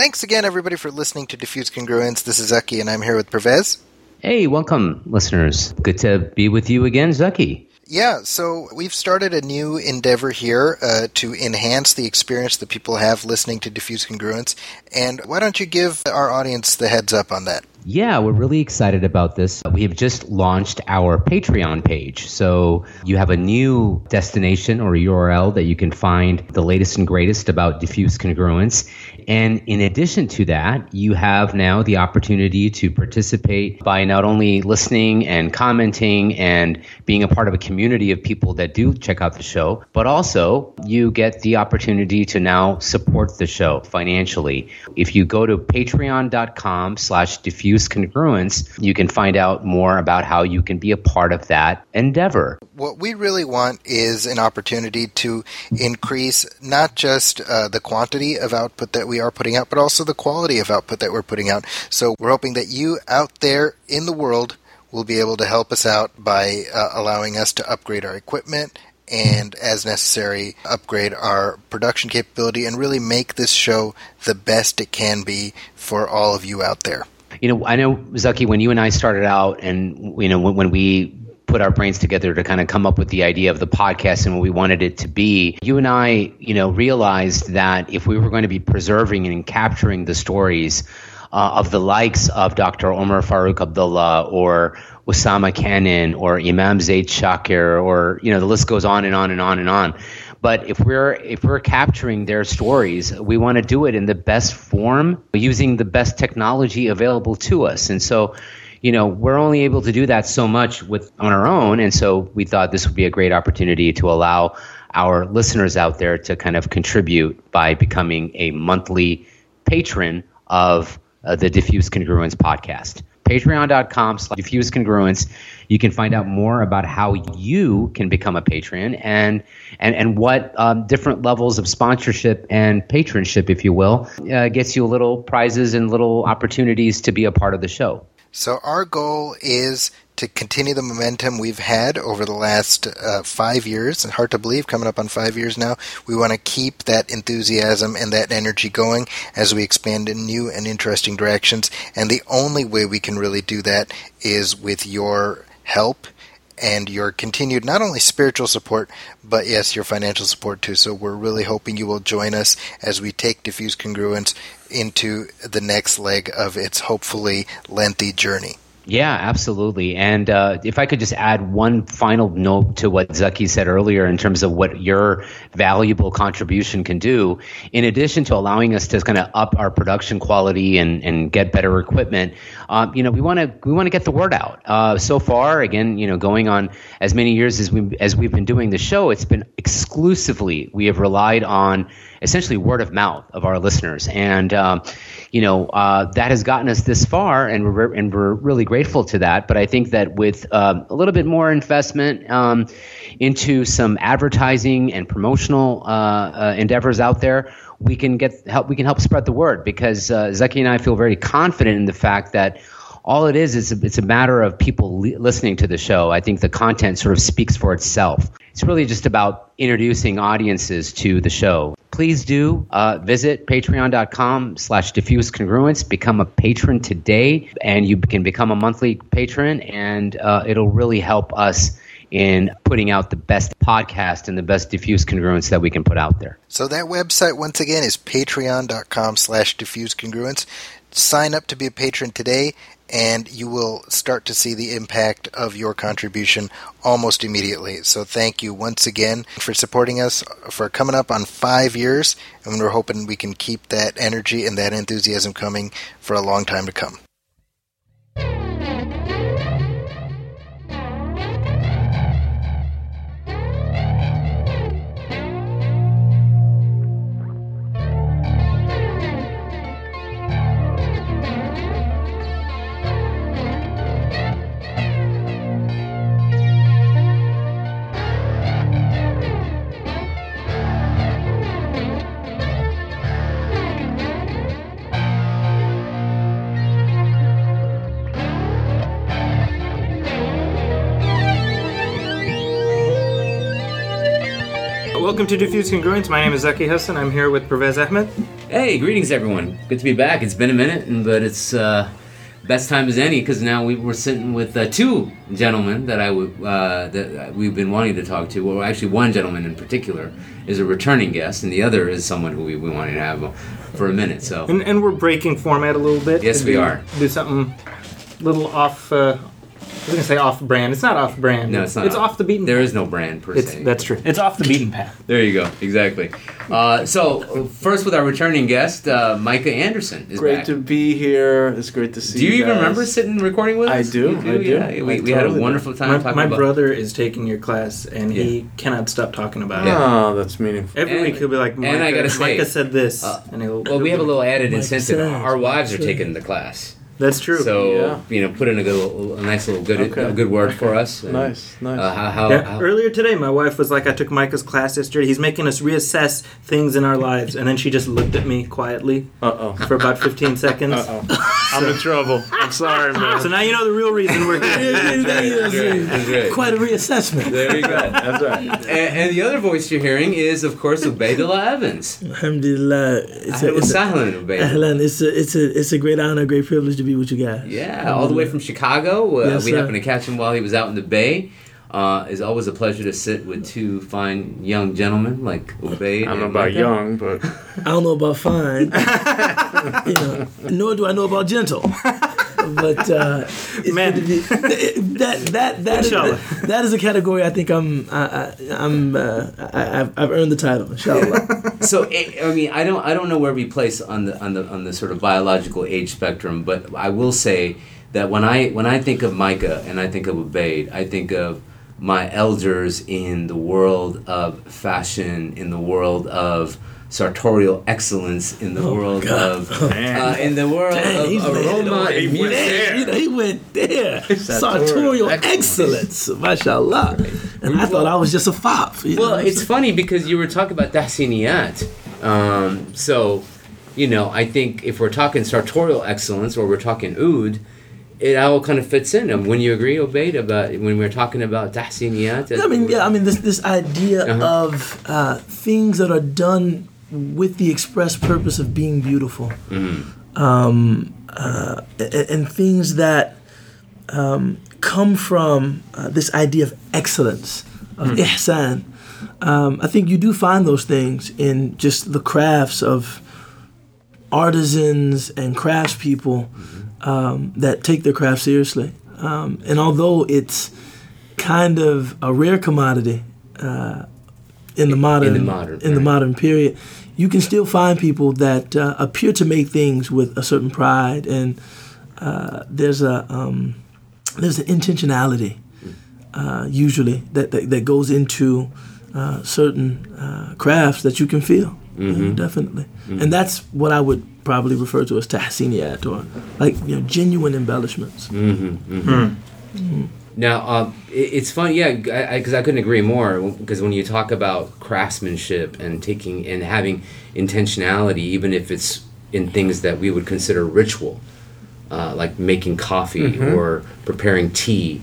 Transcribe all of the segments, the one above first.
Thanks again, everybody, for listening to Diffuse Congruence. This is Zaki, and I'm here with Parvez. Hey, welcome, listeners. Good to be with you again, Zaki. Yeah, so we've started a new endeavor here to enhance the experience that people have listening to Diffuse Congruence. And why don't you give our audience the heads up on that? Yeah, we're really excited about this. We have just launched our Patreon page. So you have a new destination or URL that you can find the latest and greatest about Diffuse Congruence. And in addition to that, you have now the opportunity to participate by not only listening and commenting and being a part of a community of people that do check out the show, but also you get the opportunity to now support the show financially. If you go to patreon.com/diffuse Congruence, you can find out more about how you can be a part of that endeavor. What we really want is an opportunity to increase not just the quantity of output that we are putting out, but also the quality of output that we're putting out. So we're hoping that you out there in the world will be able to help us out by allowing us to upgrade our equipment and, as necessary, upgrade our production capability and really make this show the best it can be for all of you out there. You know, I know, Zaki, when you and I started out and, you know, when we put our brains together to kind of come up with the idea of the podcast and what we wanted it to be, you and I, you know, realized that if we were going to be preserving and capturing the stories of the likes of Dr. Omar Farouk Abdullah or Osama Cannon or Imam Zaid Shakir or, you know, the list goes on and on and on and on. But if we're capturing their stories, we want to do it in the best form using the best technology available to us. And so, you know, we're only able to do that so much on our own. And so we thought this would be a great opportunity to allow our listeners out there to kind of contribute by becoming a monthly patron of the Diffuse Congruence podcast. Patreon.com/Diffuse Congruence. You can find out more about how you can become a patron and what different levels of sponsorship and patronship, if you will, gets you little prizes and little opportunities to be a part of the show. So our goal is to continue the momentum we've had over the last 5 years, and hard to believe, coming up on 5 years now. We want to keep that enthusiasm and that energy going as we expand in new and interesting directions. And the only way we can really do that is with your help and your continued not only spiritual support, but yes, your financial support too. So we're really hoping you will join us as we take Diffuse Congruence into the next leg of its hopefully lengthy journey. Yeah, absolutely. And if I could just add one final note to what Zaki said earlier in terms of what your valuable contribution can do, in addition to allowing us to kind of up our production quality and get better equipment, you know, we want to get the word out. So far, again, you know, going on as many years as we've been doing the show, it's been exclusively we have relied on essentially word of mouth of our listeners, and you know, that has gotten us this far, and we're really grateful to that. But I think that with a little bit more investment into some advertising and promotional endeavors out there, we can help spread the word, because Zaki and I feel very confident in the fact that all it is it's a matter of people listening to the show. I think the content sort of speaks for itself. It's really just about introducing audiences to the show. Please do visit patreon.com/diffuse congruence. Become a patron today, and you can become a monthly patron, and it'll really help us in putting out the best podcast and the best Diffuse Congruence that we can put out there. So that website, once again, is patreon.com/diffuse congruence. Sign up to be a patron today, and you will start to see the impact of your contribution almost immediately. So thank you once again for supporting us, for coming up on 5 years, and we're hoping we can keep that energy and that enthusiasm coming for a long time to come. Welcome to Diffuse Congruence. My name is Zaki Hassan. I'm here with Parvez Ahmed. Hey, greetings everyone. Good to be back. It's been a minute, but it's best time as any, because now we're sitting with two gentlemen that that we've been wanting to talk to. Well, actually, one gentleman in particular is a returning guest, and the other is someone who we wanted to have for a minute. So and we're breaking format a little bit. Yes, we are. Do something a little off. I was going to say off-brand. It's not off-brand. No, it's not. It's off the beaten path. There is no brand, per se. That's true. It's off the beaten path. There you go. Exactly. So, first with our returning guest, Micah Anderson is great back. Great to be here. It's great to see you. Do you even remember sitting and recording with us? I do. Yeah. We had a wonderful time talking about it. My brother is taking your class, and he cannot stop talking about it. Oh, that's meaningful. Every week he'll be like, Micah said this. We have a little added incentive. Our wives are taking the class. That's true. So put in a nice little good word for us. And, nice. How earlier today, my wife was like, "I took Micah's class yesterday. He's making us reassess things in our lives," and then she just looked at me quietly for about 15 seconds. I'm in trouble. I'm sorry, man. So now you know the real reason we're here. That's right. Quite a reassessment. There you go. That's right. And the other voice you're hearing is, of course, Ubaydullah Evans. Alhamdulillah. It's a great honor, great privilege to be with you guys. Yeah, all the way from Chicago. We happened to catch him while he was out in the Bay. It's always a pleasure to sit with two fine young gentlemen like Ubayd. I don't know about young, but I don't know about fine. Nor do I know about gentle. But that is a category I think I've earned the title, inshallah. So I don't know where we place on the sort of biological age spectrum, but I will say that when I think of Micah and I think of Ubayd, I think of my elders in the world of fashion, in the world of sartorial excellence, in the world of aroma and music. He went there. Sartorial excellence, mashallah. And I thought I was just a fop. It's funny because you were talking about tahsiniyat. I think if we're talking sartorial excellence or we're talking oud, it all kind of fits in. Wouldn't you agree, Ubayd, about when we're talking about tahsiniyat? This idea of things that are done with the express purpose of being beautiful, and things that come from this idea of excellence, of ihsan. I think you do find those things in just the crafts of artisans and craftspeople that take their craft seriously. And although it's kind of a rare commodity in the modern period, you can still find people that appear to make things with a certain pride, and there's an intentionality usually that goes into certain crafts that you can feel, definitely. Mm-hmm. And that's what I would probably refer to as tahsiniyat, or genuine embellishments. Now, it's funny, because I couldn't agree more. Because when you talk about craftsmanship and taking and having intentionality, even if it's in things that we would consider ritual, like making coffee or preparing tea,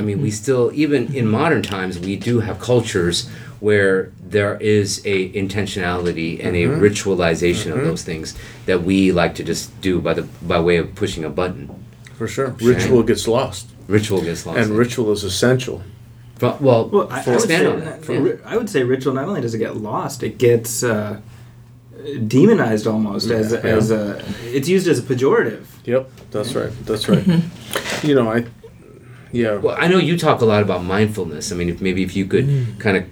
we still, even in modern times, we do have cultures where there is a intentionality and a ritualization of those things that we like to just do by way of pushing a button. For sure. Ritual gets lost. And ritual is essential. I would say ritual not only does it get lost, it gets demonized almost as it's used as a pejorative. Yep, that's right. Well, I know you talk a lot about mindfulness. If you could kind of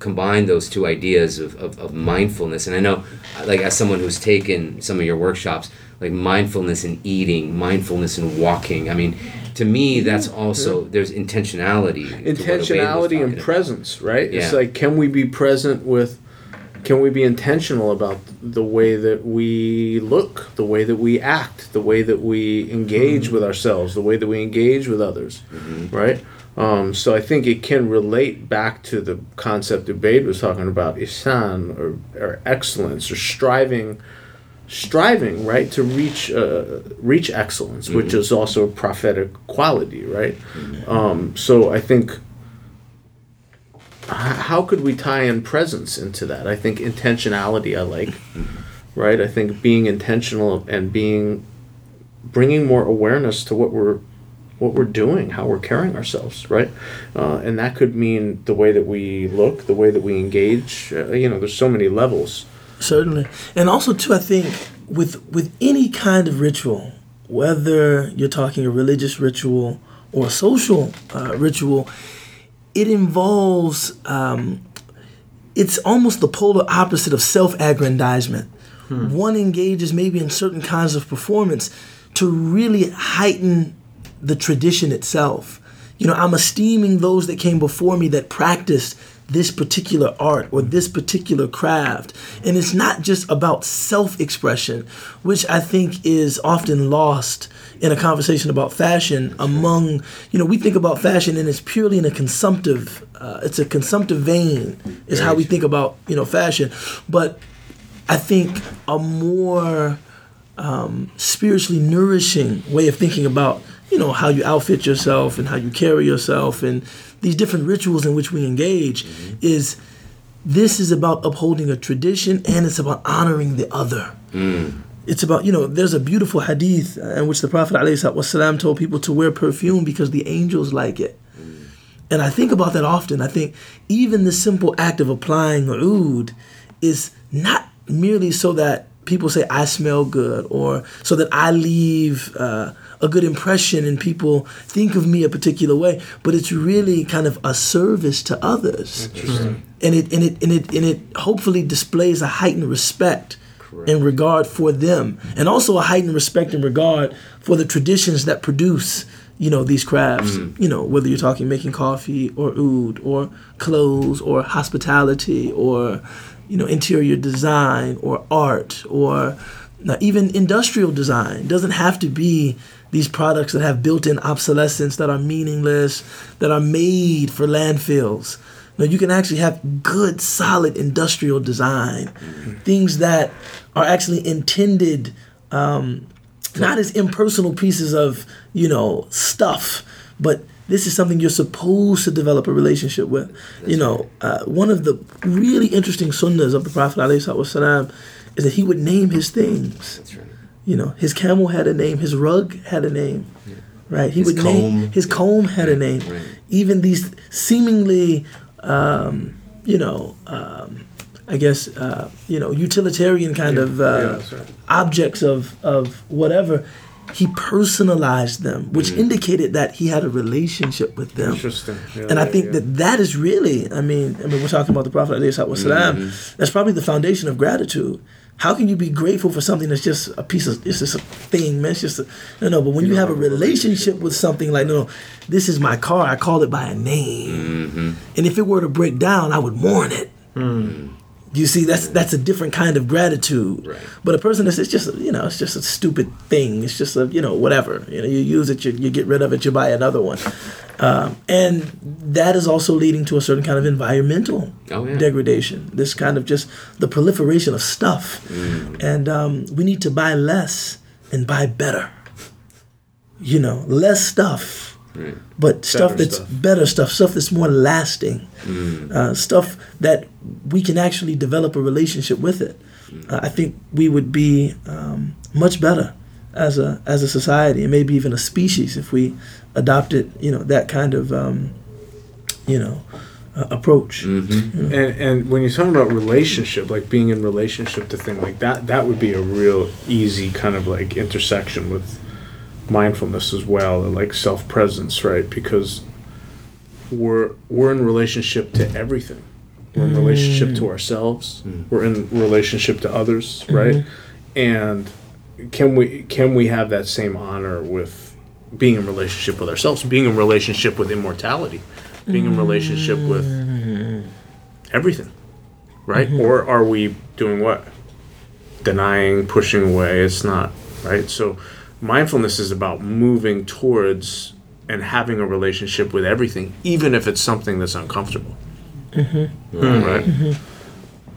combine those two ideas of mindfulness. And I know, as someone who's taken some of your workshops, mindfulness in eating, mindfulness in walking. To me, that's also, there's intentionality. Intentionality and presence, right? Yeah. It's can we be present with, can we be intentional about the way that we look, the way that we act, the way that we engage with ourselves, the way that we engage with others, right? So I think it can relate back to the concept Ubayd was talking about, ihsan or excellence, or striving, right, to reach excellence, which is also a prophetic quality, right? So I think, how could we tie in presence into that? I think intentionality, right? I think being intentional and bringing more awareness to what we're doing, how we're carrying ourselves, right? And that could mean the way that we look, the way that we engage. There's so many levels. Certainly. And also, too, I think with any kind of ritual, whether you're talking a religious ritual or a social ritual, it involves, it's almost the polar opposite of self-aggrandizement. One engages maybe in certain kinds of performance to really heighten the tradition itself. I'm esteeming those that came before me that practiced this particular art or this particular craft. And it's not just about self-expression, which I think is often lost in a conversation about fashion among, we think about fashion and it's purely in a consumptive, it's a consumptive vein is how we think about, fashion. But I think a more spiritually nourishing way of thinking about, how you outfit yourself and how you carry yourself and these different rituals in which we engage is about upholding a tradition, and it's about honoring the other. It's about, there's a beautiful hadith in which the Prophet ﷺ told people to wear perfume because the angels like it. And I think about that often. I think even the simple act of applying oud is not merely so that people say, I smell good, or so that I leave a good impression and people think of me a particular way, but it's really kind of a service to others. Interesting. And it hopefully displays a heightened respect and regard for them, and also a heightened respect and regard for the traditions that produce these crafts, whether you're talking making coffee or oud or clothes or hospitality or interior design or art or even industrial design. It doesn't have to be these products that have built-in obsolescence, that are meaningless, that are made for landfills. No, you can actually have good, solid industrial design, things that are actually intended, not as impersonal pieces of, stuff, but this is something you're supposed to develop a relationship with. One of the really interesting sunnahs of the Prophet ﷺ is that he would name his things. That's right. His camel had a name. His rug had a name. Yeah. Right? His comb had a name. Right. Even these seemingly, utilitarian kind of objects of whatever, he personalized them, which indicated that he had a relationship with them. Interesting. Yeah, and I think that is really, we're talking about the Prophet ﷺ. That's probably the foundation of gratitude. How can you be grateful for something that's just a piece of, it's just a thing, man? It's just but when you have a relationship with something like, this is my car, I call it by a name. And if it were to break down, I would mourn it. You see, that's a different kind of gratitude. Right. But a person that's it's just a stupid thing. It's just a whatever. You use it, you get rid of it, you buy another one, and that is also leading to a certain kind of environmental degradation. This kind of just the proliferation of stuff, and we need to buy less and buy better. Less stuff. Right. But better stuff that's more lasting, stuff that we can actually develop a relationship with it. I think we would be much better as a society, and maybe even a species, if we adopted that kind of approach. And when you're talking about relationship, like being in relationship to things like that, that would be a real easy kind of like intersection with mindfulness as well, and like self-presence, right? Because we're in relationship to everything. We're in relationship to ourselves. We're in relationship to others, right? And can we have that same honor with being in relationship with ourselves, being in relationship with immortality, being in relationship with everything, right? Or are we doing what? Denying, pushing away. It's not, right? So mindfulness is about moving towards and having a relationship with everything, even if it's something that's uncomfortable. Right?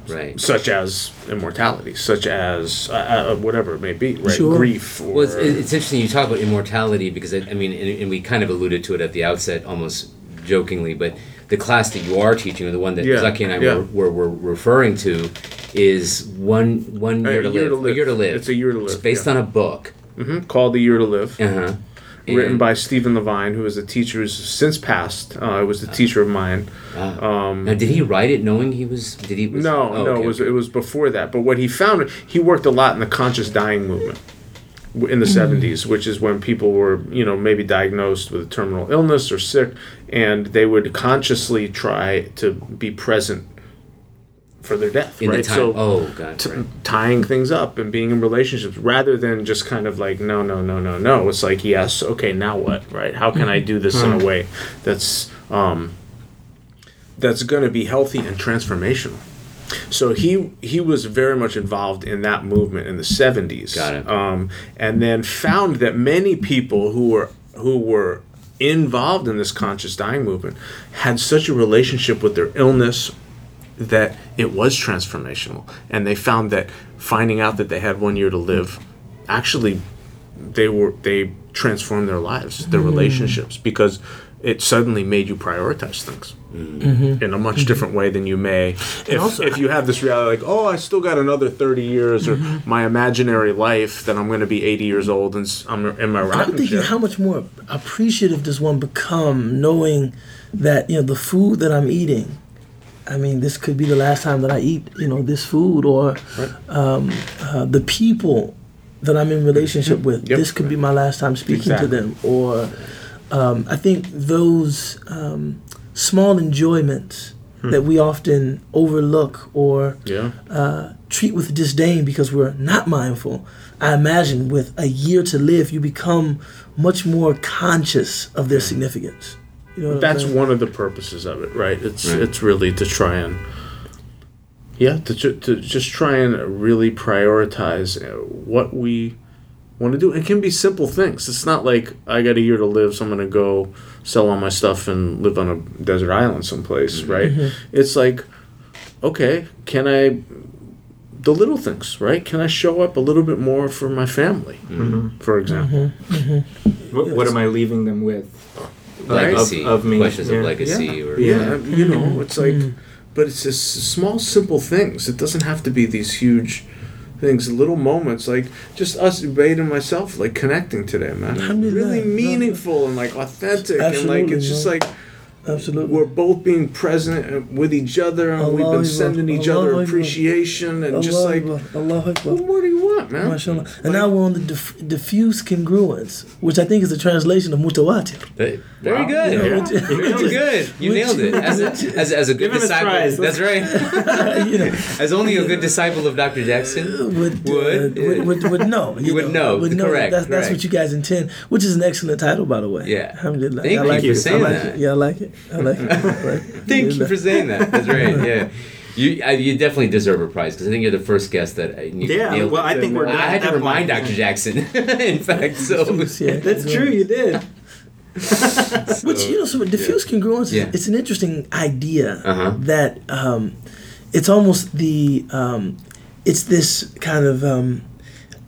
Right. Such as immortality, such as whatever it may be, right? Sure. Grief. Or well, it's interesting you talk about immortality because, and we kind of alluded to it at the outset almost jokingly, but the class that you are teaching, or the one that Zaki and I were referring to, is One Year to Live. It's A Year to Live. It's based on a book. Mm-hmm. Called The Year to Live. Uh-huh. Written by Stephen Levine, who is a teacher who's since passed. It was the teacher of mine. Now, did he write it knowing he was? Did he? Was, no, oh, no, okay, it was okay. It was before that. But what he found, he worked a lot in the conscious dying movement in the 70s, which is when people were, you know, maybe diagnosed with a terminal illness or sick, and they would consciously try to be present for their death, in right? So, tying things up and being in relationships rather than just kind of like, no. It's like, yes, okay, now what, right? How can I do this in a way that's going to be healthy and transformational? So he was very much involved in that movement in the 70s. Got it. And then found that many people who were involved in this conscious dying movement had such a relationship with their illness that it was transformational, and they found that finding out that they had 1 year to live, actually, they transformed their lives, their relationships, because it suddenly made you prioritize things in a much different way than you may if you have this reality like, oh, I still got another 30 years, or my imaginary life that I'm going to be 80 years old and I'm in my rocking chair. I'm thinking how much more appreciative does one become knowing that, you know, the food that I'm eating, I mean, this could be the last time that I eat, you know, this food, or the people that I'm in relationship with. Yep. This could be my last time speaking to them. Or I think those small enjoyments that we often overlook or treat with disdain because we're not mindful. I imagine with a year to live, you become much more conscious of their significance. You know, that's one of the purposes of it, right? It's really to try and to just try and really prioritize what we want to do. It can be simple things. It's not like I got a year to live, so I'm going to go sell all my stuff and live on a desert island someplace, right? Mm-hmm. It's like, okay, can I the little things, right? Can I show up a little bit more for my family, for example? Mm-hmm. Mm-hmm. What am I leaving them with? Legacy, of me. Questions of legacy. You know, it's like, but it's just small, simple things. It doesn't have to be these huge things, little moments, like just us, Ubayd and myself, like connecting today, man. Really meaningful and like authentic. Absolutely, and like it's just like, absolutely, we're both being present with each other, and we've been sending each other appreciation, and just like, what more do you want, man? And now we're on the diffuse congruence, which I think is a translation of mutawatir. Very good. Very good. You nailed it. As a good disciple. That's right. As only a good disciple of Dr. Jackson would know. You would know. Correct. That's what you guys intend, which is an excellent title, by the way. Yeah. Thank you for saying that. Yeah, I like it. I like it. Thank you for saying that. That's right. Yeah, you definitely deserve a prize because I think you're the first guest that nailed. Well, I think we're. I had to remind Dr. Jackson. In fact, so that's true. You did. Which, you know, so diffuse congruence. Yeah. It's an interesting idea that it's almost the it's this kind of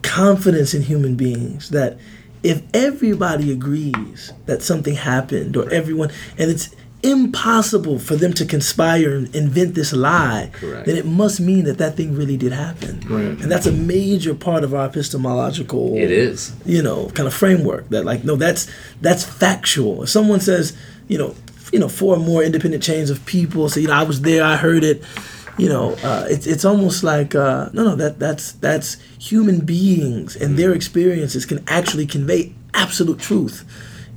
confidence in human beings that. If everybody agrees that something happened, or everyone, and it's impossible for them to conspire and invent this lie, then it must mean that thing really did happen. Right. And that's a major part of our epistemological, it is, you know, kind of framework. That like, no, that's factual. If someone says, you know, four more independent chains of people say, I was there, I heard it. You know, it's almost like that's human beings and their experiences can actually convey absolute truth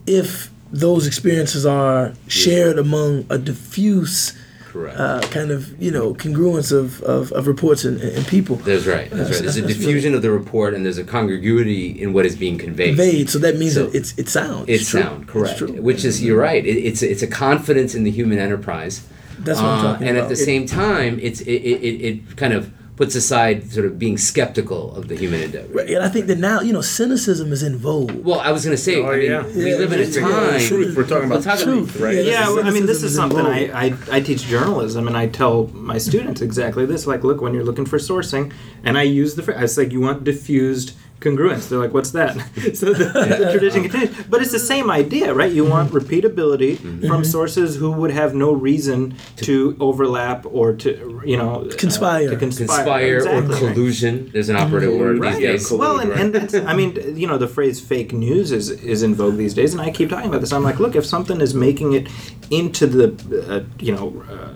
if those experiences are shared among a diffuse kind of, you know, congruence of reports and people. That's right. That's right. There's a diffusion of the report, and there's a congruity in what is being conveyed. So that means that it's sound. It's true. Sound, correct. It's which is, you're right. It's a confidence in the human enterprise. That's what I'm talking about. And at the same time, it kind of puts aside sort of being skeptical of the human endeavor. Right. And I think that now, you know, cynicism is in vogue. Well, I was going to say, we live in a time. Truth. We're talking about truth, right? This is something I teach journalism, and I tell my students exactly this. Like, look, when you're looking for sourcing, and I use I was like, you want diffused congruence. They're like, what's that? So the tradition continues. But it's the same idea, right? You want repeatability from sources who would have no reason to overlap or to, you know... Conspire. Conspire, exactly. Or collusion. There's an operative word these days. Well, and that's, I mean, you know, the phrase fake news is in vogue these days, and I keep talking about this. I'm like, look, if something is making it into the, you know...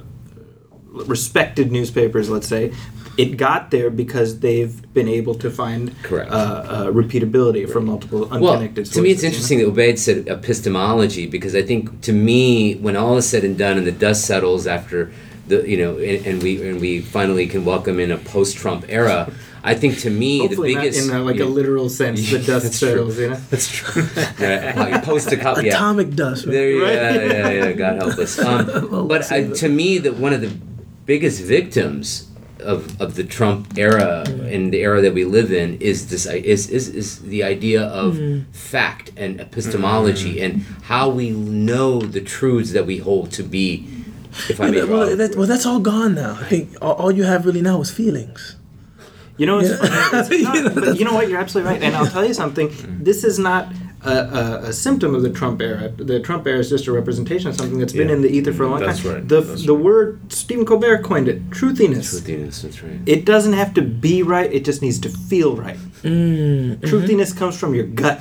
respected newspapers, let's say, it got there because they've been able to find repeatability from multiple unconnected sources. To me, it's interesting that Ubayd said epistemology, because I think, to me, when all is said and done and the dust settles after the, you know, and we finally can welcome in a post-Trump era. I think, to me, hopefully the biggest... not in a literal sense, the dust settles, you know? That's true. Atomic dust. Right? Yeah, God help us. But to me, that one of the biggest victims of the Trump era and the era that we live in is this is the idea of fact and epistemology and how we know the truths that we hold to be. If I may, that's all gone now. I think all you have really now is feelings. You know, but you know what? You're absolutely right. And I'll tell you something. This is not a symptom of the Trump era. The Trump era is just a representation of something that's been in the ether for a long time. Right. The word, Stephen Colbert coined it, truthiness. Truthiness, that's right. It doesn't have to be right. It just needs to feel right. Truthiness comes from your gut.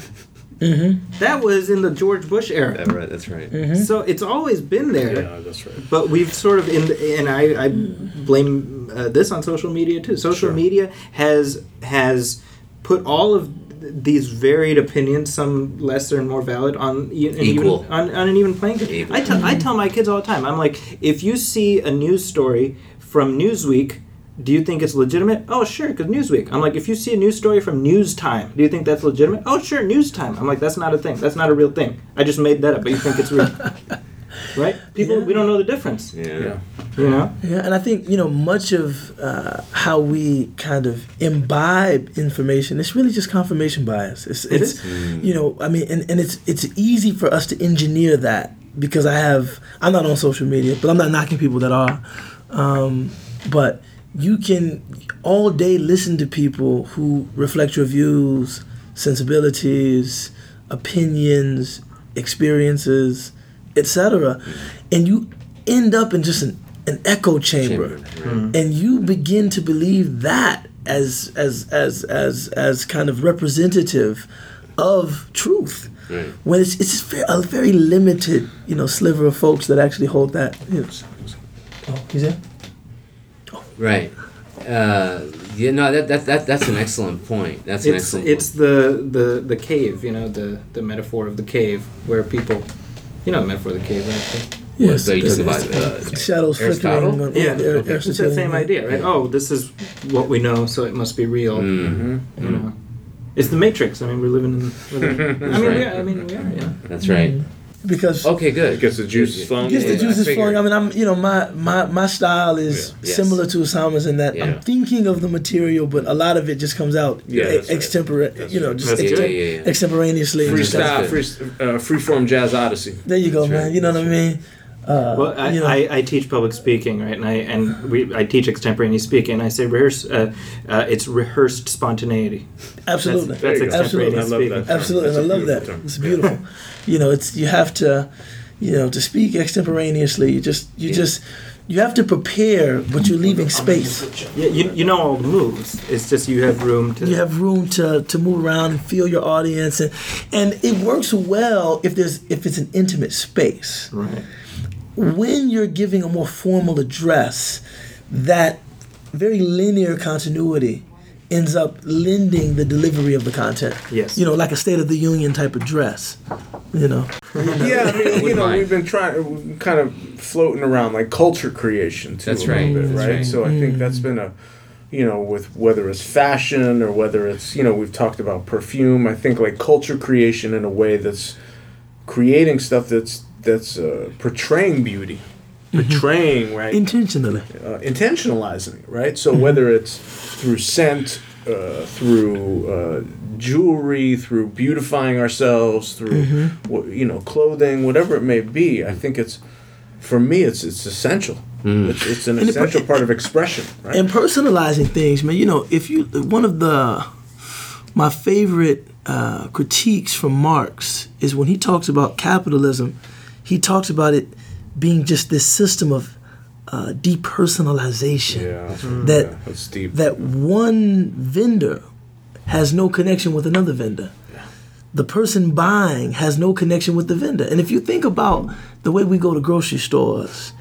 That was in the George Bush era. That's right. So it's always been there. Yeah, that's right. But we've sort of and I blame this on social media too. Social media has put all of these varied opinions, some lesser and more valid, on an even playing field. I tell my kids all the time. I'm like, if you see a news story from Newsweek, do you think it's legitimate? Oh, sure, because Newsweek. I'm like, if you see a news story from Newstime, do you think that's legitimate? Oh, sure, Newstime. I'm like, that's not a thing. That's not a real thing. I just made that up, but you think it's real. Right? People, we don't know the difference. Yeah. You know? Yeah, and I think, you know, much of how we kind of imbibe information, it's really just confirmation bias. It is? You know, I mean, and it's easy for us to engineer that because I'm not on social media, but I'm not knocking people that are. But... you can all day listen to people who reflect your views, sensibilities, opinions, experiences, etc., and you end up in just an echo chamber, and you begin to believe that as kind of representative of truth. Right. When it's a very limited, you know, sliver of folks that actually hold that. You know. Oh, he's there. Right. That's an excellent point. It's the cave, you know, the metaphor of the cave, where people, you know, the metaphor of the cave, right? Yes. So you talk about shadows flickering. Yeah, it's the same idea, right? Oh, this is what we know, so it must be real. You know, it's the Matrix. I mean, we're living in. We are. Yeah. That's right. Because gets the juices flowing. I mean, I'm, you know, my style is similar to Osama's in that I'm thinking of the material, but a lot of it just comes out extemporaneously. Freeform jazz odyssey. There you go, man. You know what I mean? Well, you know. I teach public speaking, right? And I teach extemporaneous speaking. And I say rehearse. It's rehearsed spontaneity. Absolutely, that's extemporaneous speaking. I love that. It's beautiful. You know, you have to, you know, to speak extemporaneously. You have to prepare, but you're leaving space. Yeah, you know all the moves. It's just you have room to... You have room to move around and feel your audience. And it works well if it's an intimate space. Right. When you're giving a more formal address, that very linear continuity ends up lending the delivery of the content. Yes. You know, like a State of the Union type address. You know. Yeah, I mean, you know, we've been floating around like culture creation too. That's right. A little bit, right? So I think that's been a, you know, with whether it's fashion or whether it's, you know, we've talked about perfume. I think like culture creation in a way that's creating stuff that's portraying beauty. Right? Intentionally. Intentionalizing it, right? So whether it's through scent, through jewelry, through beautifying ourselves, through you know, clothing, whatever it may be, I think it's, for me, it's essential. It's an essential part of expression, right? And personalizing things, man. You know, if you one of the my favorite critiques from Marx is when he talks about capitalism, he talks about it being just this system of depersonalization. Yeah. That's deep. That one vendor has no connection with another vendor. Yeah. The person buying has no connection with the vendor. And if you think about the way we go to grocery stores,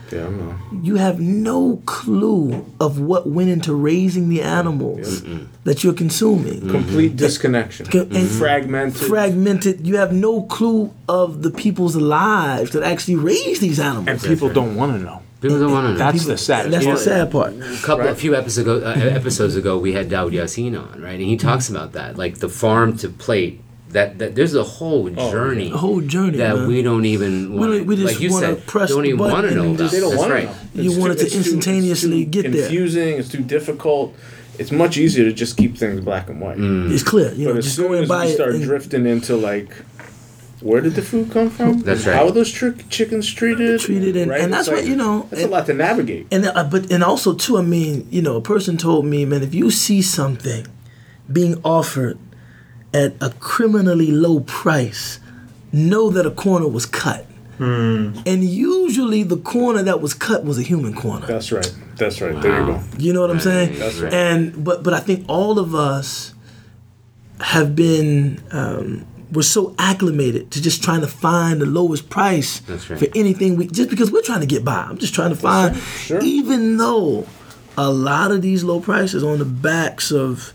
you have no clue of what went into raising the animals that you're consuming. Complete disconnection. Fragmented. You have no clue of the people's lives that actually raise these animals. And people don't want to know. People don't want to know. That's the sad part. A few episodes ago, we had Dawood Yassin on, right? And he talks about that, like the farm to plate. That there's a whole journey. We don't even want to. We just want to press the button. They don't want to know. You want it to instantaneously get there. It's confusing. It's too difficult. It's much easier to just keep things black and white. It's clear. You know, as soon as we start drifting into like, where did the food come from? That's right. How were those chickens treated? And that's what, you know. That's a lot to navigate. And also, too, I mean, you know, a person told me, man, if you see something being offered at a criminally low price, know that a corner was cut. And usually the corner that was cut was a human corner. That's right. Wow. There you go. You know what I'm saying? That's right. And but I think all of us have been we're so acclimated to just trying to find the lowest price for anything, just because we're trying to get by. I'm just trying to find, even though a lot of these low prices on the backs of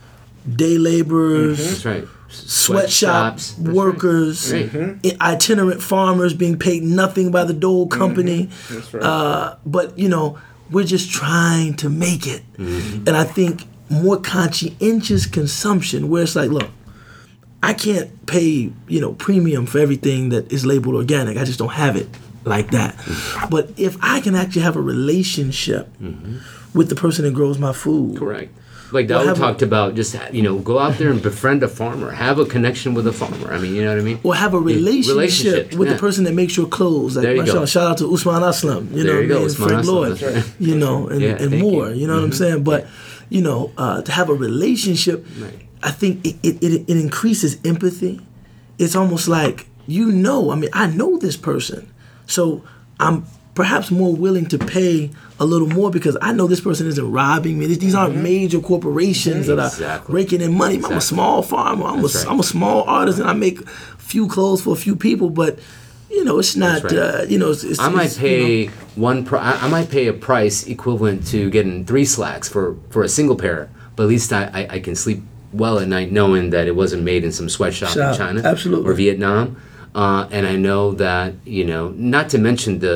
day laborers, sweatshops, workers, itinerant farmers being paid nothing by the dole company. But, you know, we're just trying to make it. And I think more conscientious consumption, where it's like, look, I can't pay, you know, premium for everything that is labeled organic. I just don't have it like that. But if I can actually have a relationship with the person that grows my food. Like Dawood talked about, just, you know, go out there and befriend a farmer. Have a connection with a farmer. I mean, you know what I mean? Or have a relationship with the person that makes your clothes. Like, shout out to Usman Aslam. You know what I mean? Frank Lloyd. Right. You know, and more. You know what I'm saying? But, you know, to have a relationship, I think it increases empathy. It's almost like, you know, I mean, I know this person. So I'm perhaps more willing to pay a little more because I know this person isn't robbing me. These aren't major corporations that are raking in money. I'm a small farmer. I'm a small artisan. I make a few clothes for a few people, but you know, it's not. You know, it's, I might pay one. I might pay a price equivalent to getting 3 slacks for a single pair, but at least I can sleep well at night knowing that it wasn't made in some sweatshop in China or Vietnam. And I know that, you know, not to mention the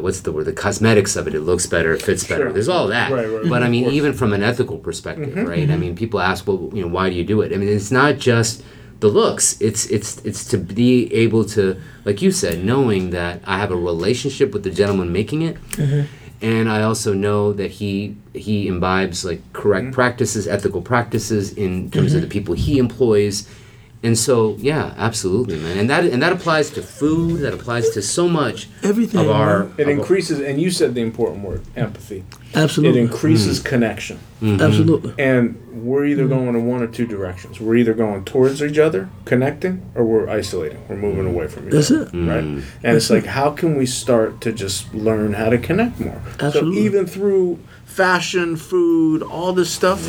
what's the word, the cosmetics of it. It looks better, it fits better. There's all that. But I mean, even from an ethical perspective, I mean, people ask, well, you know, why do you do it? I mean, it's not just the looks. It's to be able to, like you said, knowing that I have a relationship with the gentleman making it. And I also know that he imbibes like correct practices, ethical practices in terms of the people he employs. And so, yeah, absolutely, man. And that applies to food. That applies to so much. Everything. It increases, and you said the important word, empathy. Absolutely. It increases connection. Absolutely. And we're either going in one or two directions. We're either going towards each other, connecting, or we're isolating. We're moving away from each other. That's it. Right? And it's like, how can we start to just learn how to connect more? Absolutely. So even through fashion, food, all this stuff.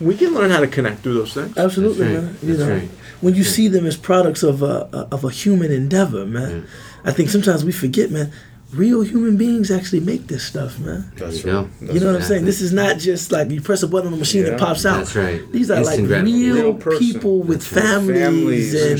We can learn how to connect through those things. Absolutely, man. You know, when you see them as products of a human endeavor, man. I think sometimes we forget, man. Real human beings actually make this stuff, man. That's right. You know what I'm saying? This is not just like you press a button on the machine and it pops out. That's right. These are like real people with families and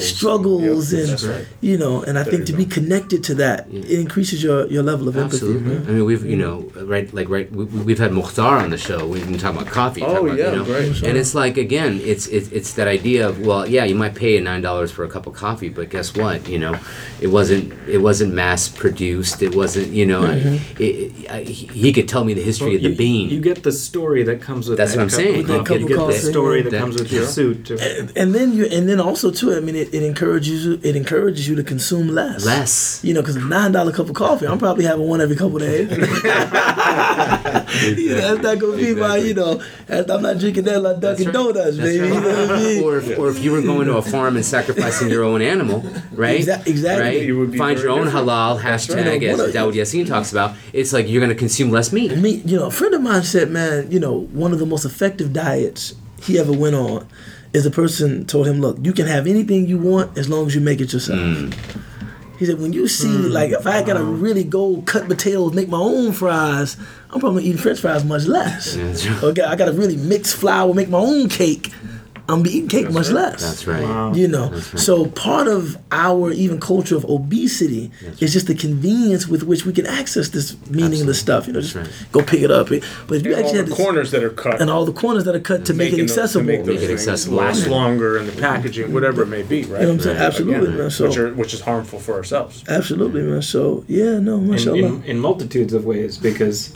struggles and you know. And I think to be connected to that, it increases your level of empathy. Man. I mean, we've we've had Mukhtar on the show. We've been talking about coffee. And it's like, again, it's that idea of, well, yeah, you might pay $9 for a cup of coffee, but guess what? You know, it wasn't mass produced. juiced. It wasn't, you know, he could tell me the history of the bean. You get the story that comes with that's that. That's what I'm saying. You get the story that comes with your suit. And then also too, I mean, it encourages you to consume less. You know, because a $9 cup of coffee, I'm probably having one every couple of days. Exactly. You know, that's not gonna be my, you know, I'm not drinking that like Dunkin' Donuts, baby. Right. You know what I mean? Or if you were going to a farm and sacrificing your own animal, right? Exactly. Right? You would find your own different. Halal hashtag, as Dawood Yassin talks about. It's like you're gonna consume less meat. You know, a friend of mine said, man, you know, one of the most effective diets he ever went on is a person told him, look, you can have anything you want as long as you make it yourself. Mm. He said, when you see, like, if I got to really go cut potatoes, make my own fries, I'm probably eating French fries much less. Okay, I got to really mix flour, make my own cake. I'm eating cake much less. That's right. Wow. You know, so part of our even culture of obesity is just the convenience with which we can access this meaningless stuff. You know, just go pick it up. But if you actually had the corners that are cut, and all the corners that are cut to make it accessible, last longer in the packaging, whatever it may be, right? You know what I'm saying? Absolutely, man. So which is harmful for ourselves. Absolutely, man. So in multitudes of ways, because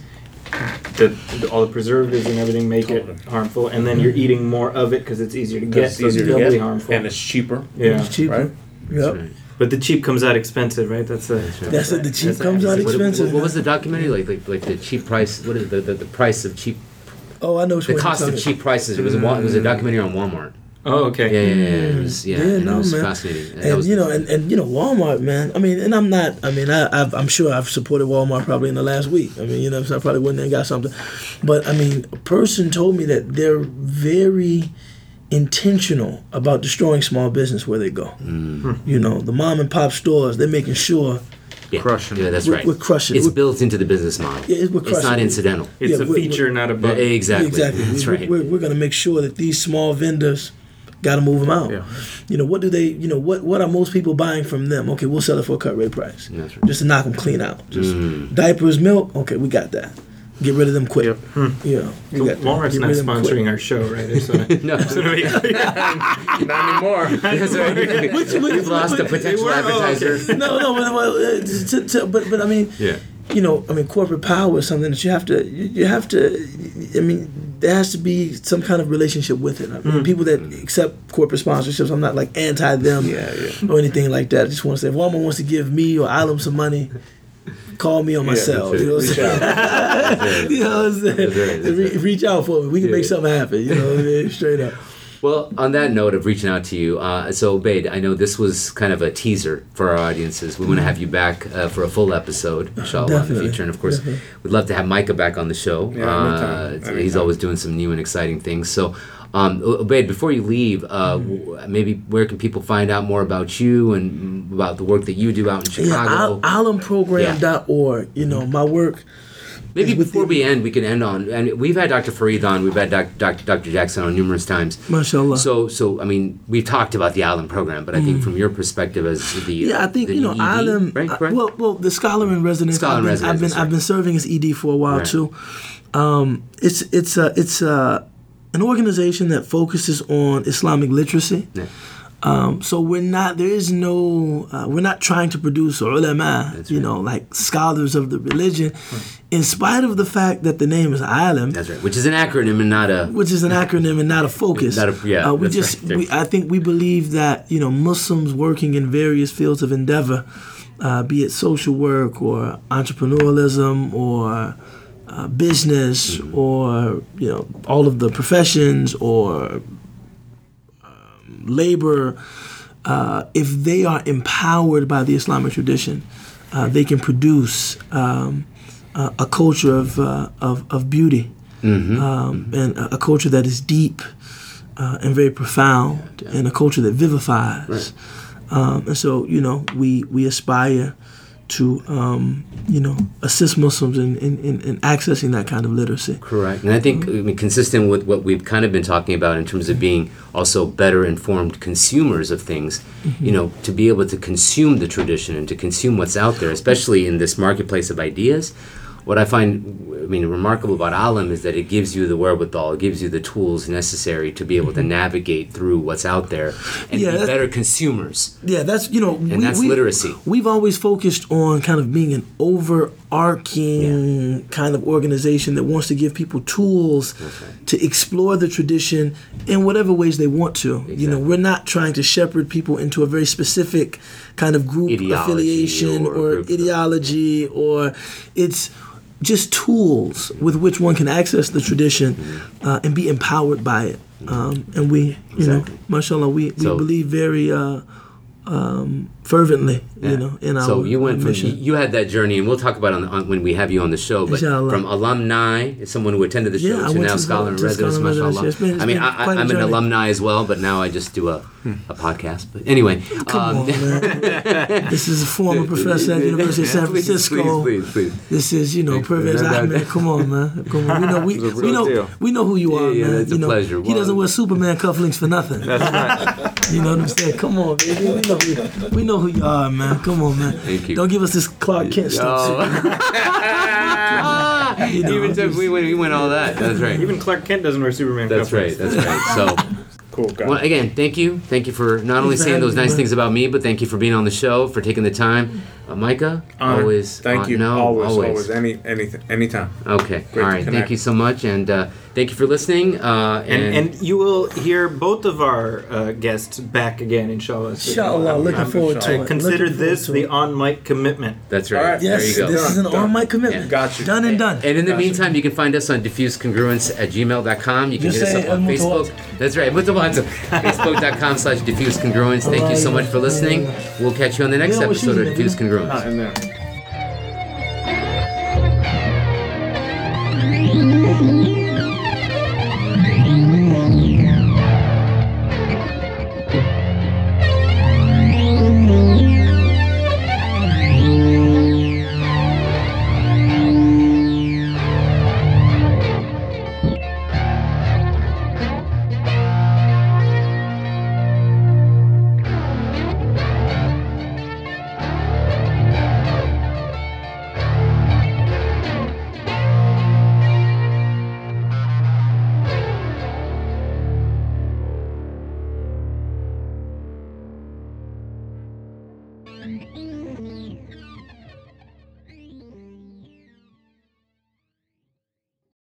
all the preservatives and everything make it harmful, and then you're eating more of it because it's easier to get. It's easier to get, harmful, and it's cheaper. Yeah, it's cheaper. Right? Yep. Right. But the cheap comes out expensive, right? That's it. The cheap comes out expensive. What was the documentary like? The cheap price. What is the price of cheap? Oh, I know. The cost of cheap prices. It was a documentary on Walmart. Oh, okay. Yeah. It was fascinating. And Walmart, man. I mean, and I'm not. I mean, I'm sure I've supported Walmart probably in the last week. I mean, you know, so I probably went there and got something. But I mean, a person told me that they're very intentional about destroying small business where they go. Mm-hmm. You know, the mom and pop stores, they're making sure. Yeah. Crushing. Yeah, that's right. We're crushing. It's built into the business model. Yeah, it's not incidental. It's a feature, not a bug. Exactly. That's right. We're going to make sure that these small vendors. Got to move them out. Yeah. You know, what do they? You know, what are most people buying from them? Okay, we'll sell it for a cut rate price. That's right. Just to knock them clean out. Just diapers, milk. Okay, we got that. Get rid of them quick. Yep. Yeah. So Walmart's not sponsoring our show, right? No. Not anymore. We've lost a potential advertiser. But I mean. Yeah. You know, I mean, corporate power is something that you have to. I mean, there has to be some kind of relationship with it. I mean, people that accept corporate sponsorships, I'm not like anti them or anything like that. I just want to say, if Walmart wants to give me or Alam some money, call me on my cell. You know what I'm saying? You know what I'm saying? Reach out for me. We can make something happen. You know what I mean? Straight up. Well, on that note of reaching out to you, so Ubayd, I know this was kind of a teaser for our audiences. We want to have you back for a full episode, inshallah, in the future. And, of course, we'd love to have Micah back on the show. Yeah, he's always doing some new and exciting things. So, Ubayd, before you leave, maybe where can people find out more about you and about the work that you do out in Chicago? Yeah, alamprogram.org. You know, my work... Maybe before we end, we can end on, and we've had Dr. Fareed on, we've had Dr. Jackson on numerous times. MashaAllah. So I mean, we've talked about the Alam program, but I think from your perspective as the I think the ED, Alam. Right? Well, the scholar in residence. I've been serving as ED for a while too. It's an organization that focuses on Islamic literacy. Yeah. So we're not trying to produce ulama, like scholars of the religion, in spite of the fact that the name is Alam. That's right, which is an acronym and not a... Which is an acronym and not a focus. I think we believe that, you know, Muslims working in various fields of endeavor, be it social work or entrepreneurialism or... business or, you know, all of the professions or... labor, if they are empowered by the Islamic tradition, they can produce a culture of beauty, and a culture that is deep and very profound, and a culture that vivifies. Right. And so, you know, we aspire to assist Muslims in accessing that kind of literacy. Correct. And I think consistent with what we've kind of been talking about in terms of being also better informed consumers of things, you know, to be able to consume the tradition and to consume what's out there, especially in this marketplace of ideas, What I find, remarkable about Alam is that it gives you the wherewithal, it gives you the tools necessary to be able to navigate through what's out there and be better consumers. Yeah, that's, that's literacy. We've always focused on kind of being an overarching kind of organization that wants to give people tools to explore the tradition in whatever ways they want to. Exactly. We're not trying to shepherd people into a very specific kind of group affiliation or ideology, or it's just tools with which one can access the tradition and be empowered by it. And we, mashallah, we believe very fervently, in our So you went mission. From, you had that journey, and we'll talk about it on when we have you on the show, but Inshallah. From alumni, someone who attended the show, to now scholar in residence, mashallah. I'm an alumni as well, but now I just do a podcast. But anyway. Come on, man. This is a former professor at the University of San Francisco. Please. This is, Parvez Ahmed. Come on, man. We know who you are, man. It's a pleasure. He doesn't wear Superman cufflinks for nothing. That's right. You know what I'm saying? Come on, baby. We know who you are, man. Come on, man. Thank you. Don't give us this Clark Kent stuff. We went all that. That's right. Even Clark Kent doesn't wear Superman. That's right. So. Cool, guys. Well, again, thank you for not only saying those nice things about me, but thank you for being on the show, for taking the time, Micah. Always, thank you. No, always, anytime. Okay, great. All right, thank you so much, and thank you for listening. And you will hear both of our guests back again, inshallah. Inshallah, looking forward to it. Consider this the on-mic commitment. That's right. All right. Yes, there you go. This is an on-mic commitment. Yeah. Got you. Done and done. And in the meantime, you can find us on diffusecongruence@gmail.com. You can hit us up on Facebook. That's right. Facebook.com/diffusecongruence. Thank you so much for listening. We'll catch you on the next episode of Diffuse Congruence.